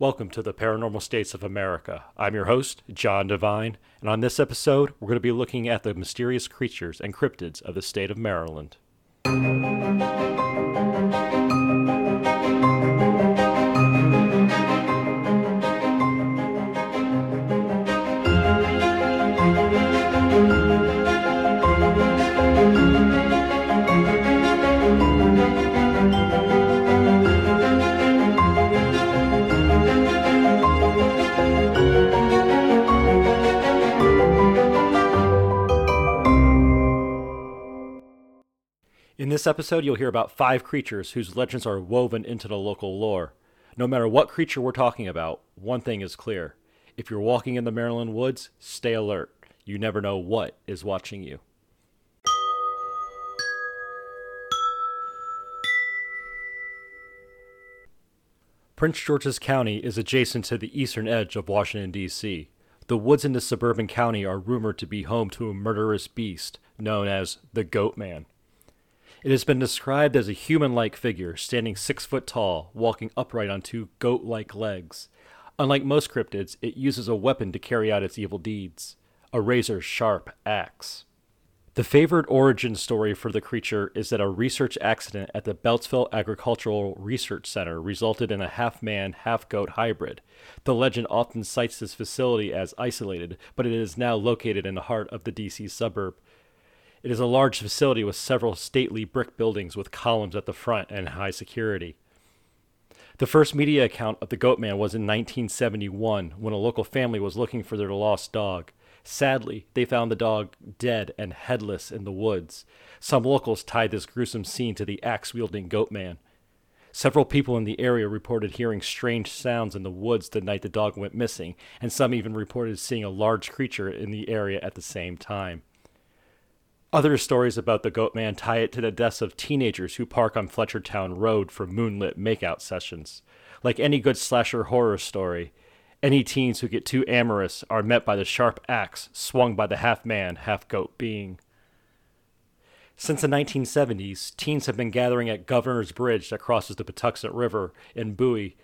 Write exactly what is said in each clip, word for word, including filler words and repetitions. Welcome to the Paranormal States of America. I'm your host, John Devine, and on this episode, we're going to be looking at the mysterious creatures and cryptids of the state of Maryland. In this episode, you'll hear about five creatures whose legends are woven into the local lore. No matter what creature we're talking about, one thing is clear. If you're walking in the Maryland woods, stay alert. You never know what is watching you. Prince George's County is adjacent to the eastern edge of Washington, D C The woods in this suburban county are rumored to be home to a murderous beast known as the Goatman. It has been described as a human-like figure standing six foot tall, walking upright on two goat-like legs. Unlike most cryptids, it uses a weapon to carry out its evil deeds, a razor-sharp axe. The favored origin story for the creature is that a research accident at the Beltsville Agricultural Research Center resulted in a half-man, half-goat hybrid. The legend often cites this facility as isolated, but it is now located in the heart of the D C suburb. It is a large facility with several stately brick buildings with columns at the front and high security. The first media account of the Goatman was in nineteen seventy-one, when a local family was looking for their lost dog. Sadly, they found the dog dead and headless in the woods. Some locals tied this gruesome scene to the axe-wielding Goatman. Several people in the area reported hearing strange sounds in the woods the night the dog went missing, and some even reported seeing a large creature in the area at the same time. Other stories about the Goatman tie it to the deaths of teenagers who park on Fletchertown Road for moonlit makeout sessions. Like any good slasher horror story, any teens who get too amorous are met by the sharp axe swung by the half-man, half-goat being. Since the nineteen seventies, teens have been gathering at Governor's Bridge that crosses the Patuxent River in Bowie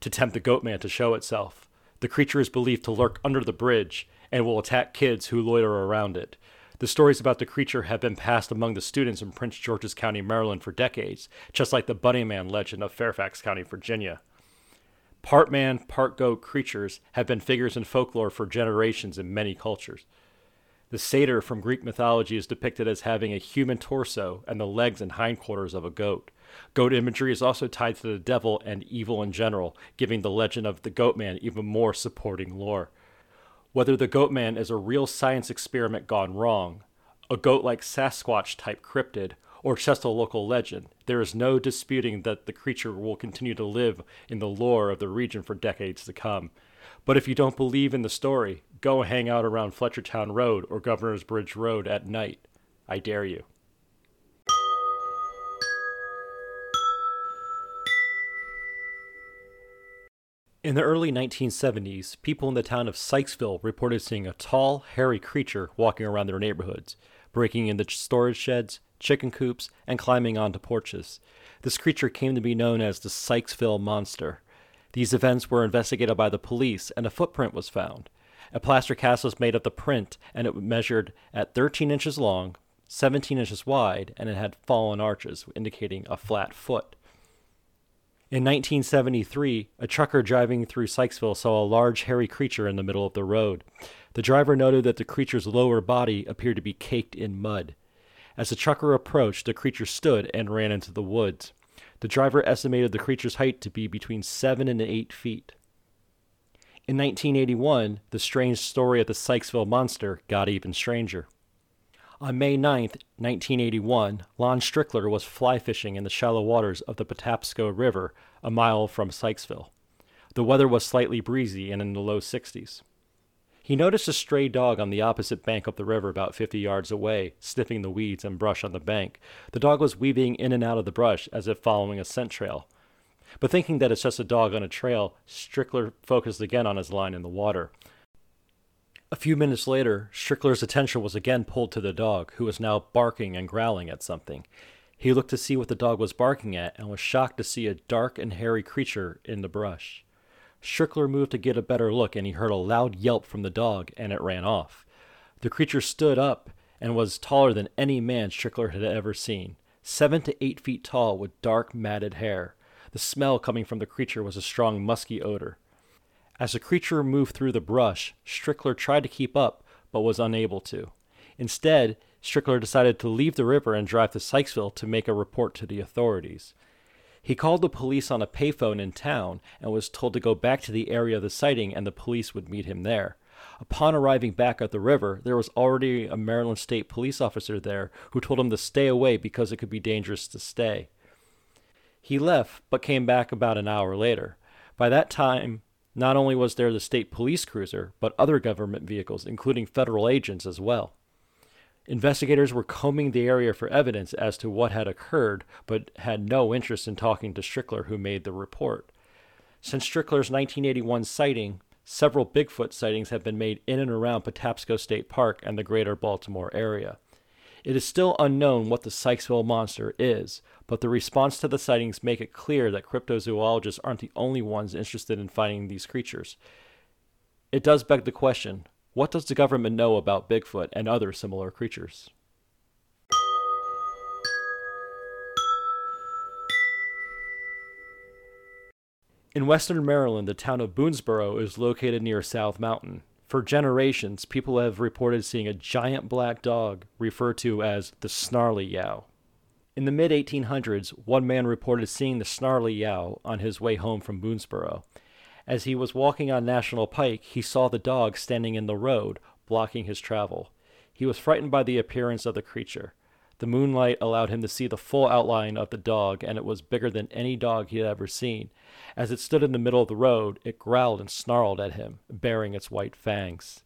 to tempt the Goatman to show itself. The creature is believed to lurk under the bridge and will attack kids who loiter around it. The stories about the creature have been passed among the students in Prince George's County, Maryland for decades, just like the Bunny Man legend of Fairfax County, Virginia. Part man, part goat creatures have been figures in folklore for generations in many cultures. The satyr from Greek mythology is depicted as having a human torso and the legs and hindquarters of a goat. Goat imagery is also tied to the devil and evil in general, giving the legend of the Goatman even more supporting lore. Whether the Goatman is a real science experiment gone wrong, a goat-like Sasquatch-type cryptid, or just a local legend, there is no disputing that the creature will continue to live in the lore of the region for decades to come. But if you don't believe in the story, go hang out around Fletchertown Road or Governor's Bridge Road at night. I dare you. In the early nineteen seventies, people in the town of Sykesville reported seeing a tall, hairy creature walking around their neighborhoods, breaking into storage sheds, chicken coops, and climbing onto porches. This creature came to be known as the Sykesville Monster. These events were investigated by the police, and a footprint was found. A plaster cast was made of the print, and it measured at thirteen inches long, seventeen inches wide, and it had fallen arches, indicating a flat foot. In nineteen seventy-three, a trucker driving through Sykesville saw a large hairy creature in the middle of the road. The driver noted that the creature's lower body appeared to be caked in mud. As the trucker approached, the creature stood and ran into the woods. The driver estimated the creature's height to be between seven and eight feet. In nineteen eighty-one, the strange story of the Sykesville Monster got even stranger. On May ninth, nineteen eighty-one, Lon Strickler was fly fishing in the shallow waters of the Patapsco River, a mile from Sykesville. The weather was slightly breezy and in the low sixties. He noticed a stray dog on the opposite bank of the river about fifty yards away, sniffing the weeds and brush on the bank. The dog was weaving in and out of the brush as if following a scent trail. But thinking that it's just a dog on a trail, Strickler focused again on his line in the water. A few minutes later, Strickler's attention was again pulled to the dog, who was now barking and growling at something. He looked to see what the dog was barking at and was shocked to see a dark and hairy creature in the brush. Strickler moved to get a better look, and he heard a loud yelp from the dog, and it ran off. The creature stood up and was taller than any man Strickler had ever seen, seven to eight feet tall with dark, matted hair. The smell coming from the creature was a strong, musky odor. As the creature moved through the brush, Strickler tried to keep up, but was unable to. Instead, Strickler decided to leave the river and drive to Sykesville to make a report to the authorities. He called the police on a payphone in town and was told to go back to the area of the sighting and the police would meet him there. Upon arriving back at the river, there was already a Maryland state police officer there who told him to stay away because it could be dangerous to stay. He left, but came back about an hour later. By that time, not only was there the state police cruiser, but other government vehicles, including federal agents as well. Investigators were combing the area for evidence as to what had occurred, but had no interest in talking to Strickler, who made the report. Since Strickler's nineteen eighty-one sighting, several Bigfoot sightings have been made in and around Patapsco State Park and the greater Baltimore area. It is still unknown what the Sykesville monster is, but the response to the sightings make it clear that cryptozoologists aren't the only ones interested in finding these creatures. It does beg the question, what does the government know about Bigfoot and other similar creatures? In western Maryland, the town of Boonsboro is located near South Mountain. For generations, people have reported seeing a giant black dog referred to as the Snarly Yow. In the mid eighteen hundreds, one man reported seeing the Snarly Yow on his way home from Boonsboro. As he was walking on National Pike, he saw the dog standing in the road, blocking his travel. He was frightened by the appearance of the creature. The moonlight allowed him to see the full outline of the dog, and it was bigger than any dog he had ever seen. As it stood in the middle of the road, it growled and snarled at him, baring its white fangs.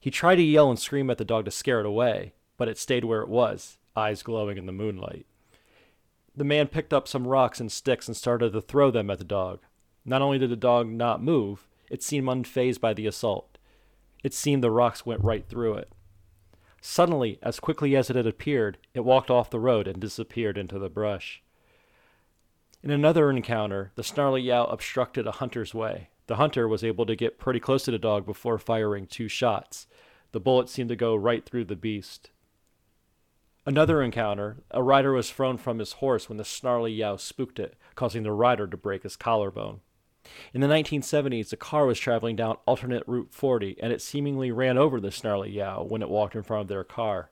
He tried to yell and scream at the dog to scare it away, but it stayed where it was, eyes glowing in the moonlight. The man picked up some rocks and sticks and started to throw them at the dog. Not only did the dog not move, it seemed unfazed by the assault. It seemed the rocks went right through it. Suddenly, as quickly as it had appeared, it walked off the road and disappeared into the brush. In another encounter, the Snarly Yow obstructed a hunter's way. The hunter was able to get pretty close to the dog before firing two shots. The bullet seemed to go right through the beast. Another encounter, a rider was thrown from his horse when the Snarly Yow spooked it, causing the rider to break his collarbone. In the nineteen seventies, a car was traveling down Alternate Route forty, and it seemingly ran over the Snarly Yow when it walked in front of their car.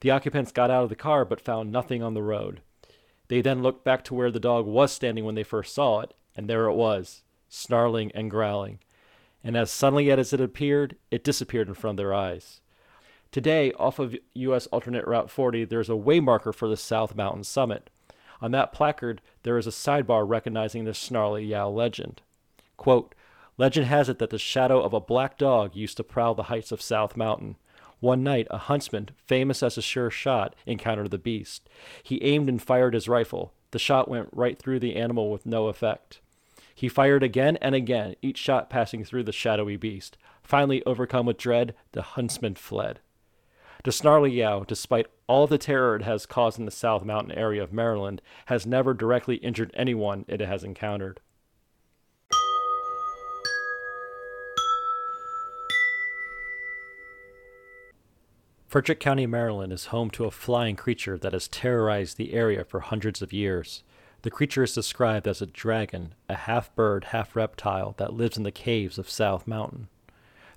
The occupants got out of the car but found nothing on the road. They then looked back to where the dog was standing when they first saw it, and there it was, snarling and growling. And as suddenly as it appeared, it disappeared in front of their eyes. Today, off of U S Alternate Route forty, there is a way marker for the South Mountain Summit. On that placard, there is a sidebar recognizing the Snarly Yow legend. Quote, legend has it that the shadow of a black dog used to prowl the heights of South Mountain. One night, a huntsman, famous as a sure shot, encountered the beast. He aimed and fired his rifle. The shot went right through the animal with no effect. He fired again and again, each shot passing through the shadowy beast. Finally, overcome with dread, the huntsman fled. The Snarly Yow, despite all the terror it has caused in the South Mountain area of Maryland, has never directly injured anyone it has encountered. Frederick County, Maryland is home to a flying creature that has terrorized the area for hundreds of years. The creature is described as a dragon, a half-bird, half-reptile that lives in the caves of South Mountain.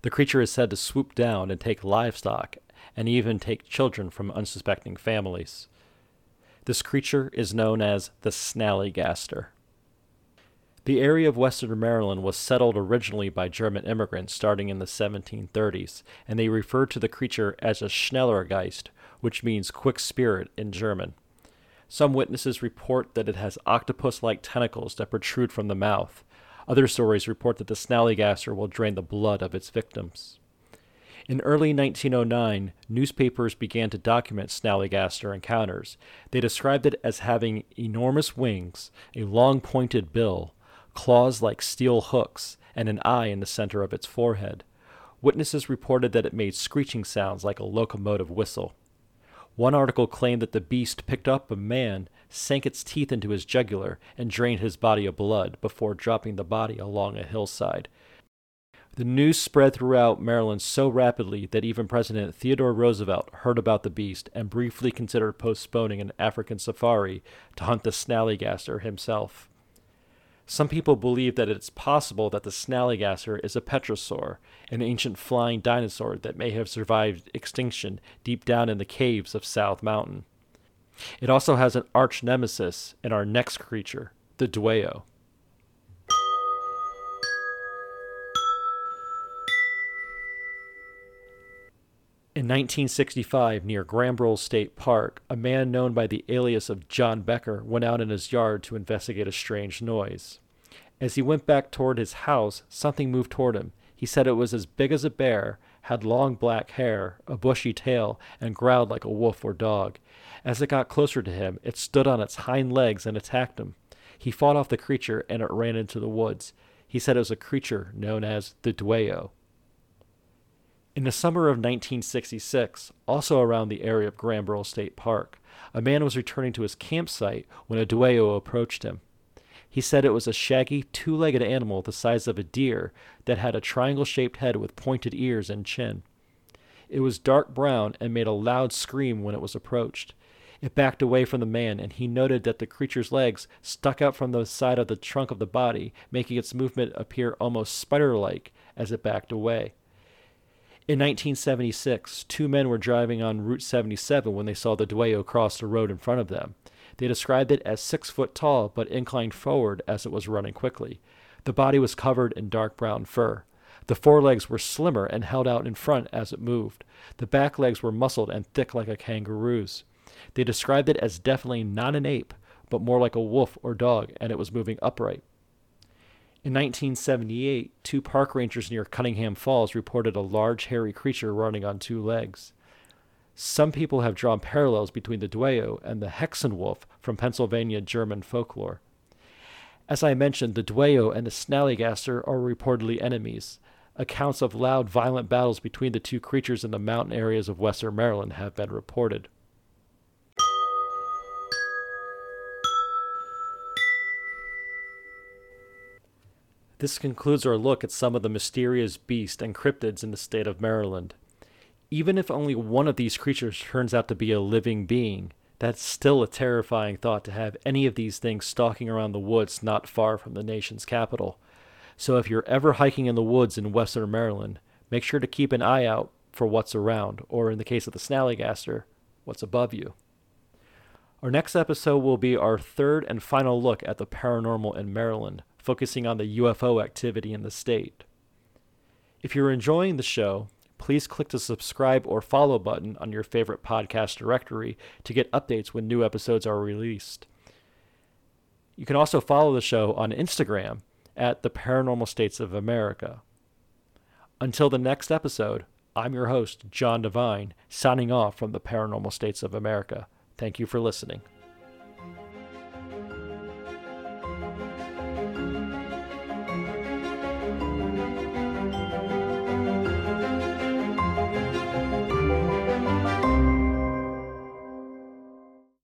The creature is said to swoop down and take livestock, and even take children from unsuspecting families. This creature is known as the Snallygaster. The area of western Maryland was settled originally by German immigrants starting in the seventeen thirties, and they referred to the creature as a Schnellergeist, which means quick spirit in German. Some witnesses report that it has octopus-like tentacles that protrude from the mouth. Other stories report that the Snallygaster will drain the blood of its victims. In early nineteen oh nine, newspapers began to document Snallygaster encounters. They described it as having enormous wings, a long pointed bill, claws like steel hooks, and an eye in the center of its forehead. Witnesses reported that it made screeching sounds like a locomotive whistle. One article claimed that the beast picked up a man, sank its teeth into his jugular, and drained his body of blood before dropping the body along a hillside. The news spread throughout Maryland so rapidly that even President Theodore Roosevelt heard about the beast and briefly considered postponing an African safari to hunt the Snallygaster himself. Some people believe that it's possible that the Snallygaster is a petrosaur, an ancient flying dinosaur that may have survived extinction deep down in the caves of South Mountain. It also has an arch nemesis in our next creature, the Dwayyo. In nineteen sixty-five, near Gambrill State Park, a man known by the alias of John Becker went out in his yard to investigate a strange noise. As he went back toward his house, something moved toward him. He said it was as big as a bear, had long black hair, a bushy tail, and growled like a wolf or dog. As it got closer to him, it stood on its hind legs and attacked him. He fought off the creature and it ran into the woods. He said it was a creature known as the Dwayyo. In the summer of nineteen sixty-six, also around the area of Granborough State Park, a man was returning to his campsite when a Dwayyo approached him. He said it was a shaggy, two-legged animal the size of a deer that had a triangle-shaped head with pointed ears and chin. It was dark brown and made a loud scream when it was approached. It backed away from the man, and he noted that the creature's legs stuck out from the side of the trunk of the body, making its movement appear almost spider-like as it backed away. In nineteen seventy-six, two men were driving on Route seventy-seven when they saw the Dwayyo cross the road in front of them. They described it as six foot tall, but inclined forward as it was running quickly. The body was covered in dark brown fur. The forelegs were slimmer and held out in front as it moved. The back legs were muscled and thick like a kangaroo's. They described it as definitely not an ape, but more like a wolf or dog, and it was moving upright. In nineteen seventy-eight, two park rangers near Cunningham Falls reported a large hairy creature running on two legs. Some people have drawn parallels between the Dwayyo and the Hexenwolf from Pennsylvania German folklore. As I mentioned, the Dwayyo and the Snallygaster are reportedly enemies. Accounts of loud, violent battles between the two creatures in the mountain areas of western Maryland have been reported. This concludes our look at some of the mysterious beasts and cryptids in the state of Maryland. Even if only one of these creatures turns out to be a living being, that's still a terrifying thought to have any of these things stalking around the woods not far from the nation's capital. So if you're ever hiking in the woods in western Maryland, make sure to keep an eye out for what's around, or in the case of the Snallygaster, what's above you. Our next episode will be our third and final look at the paranormal in Maryland, focusing on the U F O activity in the state. If you're enjoying the show, please click the subscribe or follow button on your favorite podcast directory to get updates when new episodes are released. You can also follow the show on Instagram at the paranormal states of america. Until the next episode, I'm your host, John Devine, signing off from the Paranormal States of America. Thank you for listening.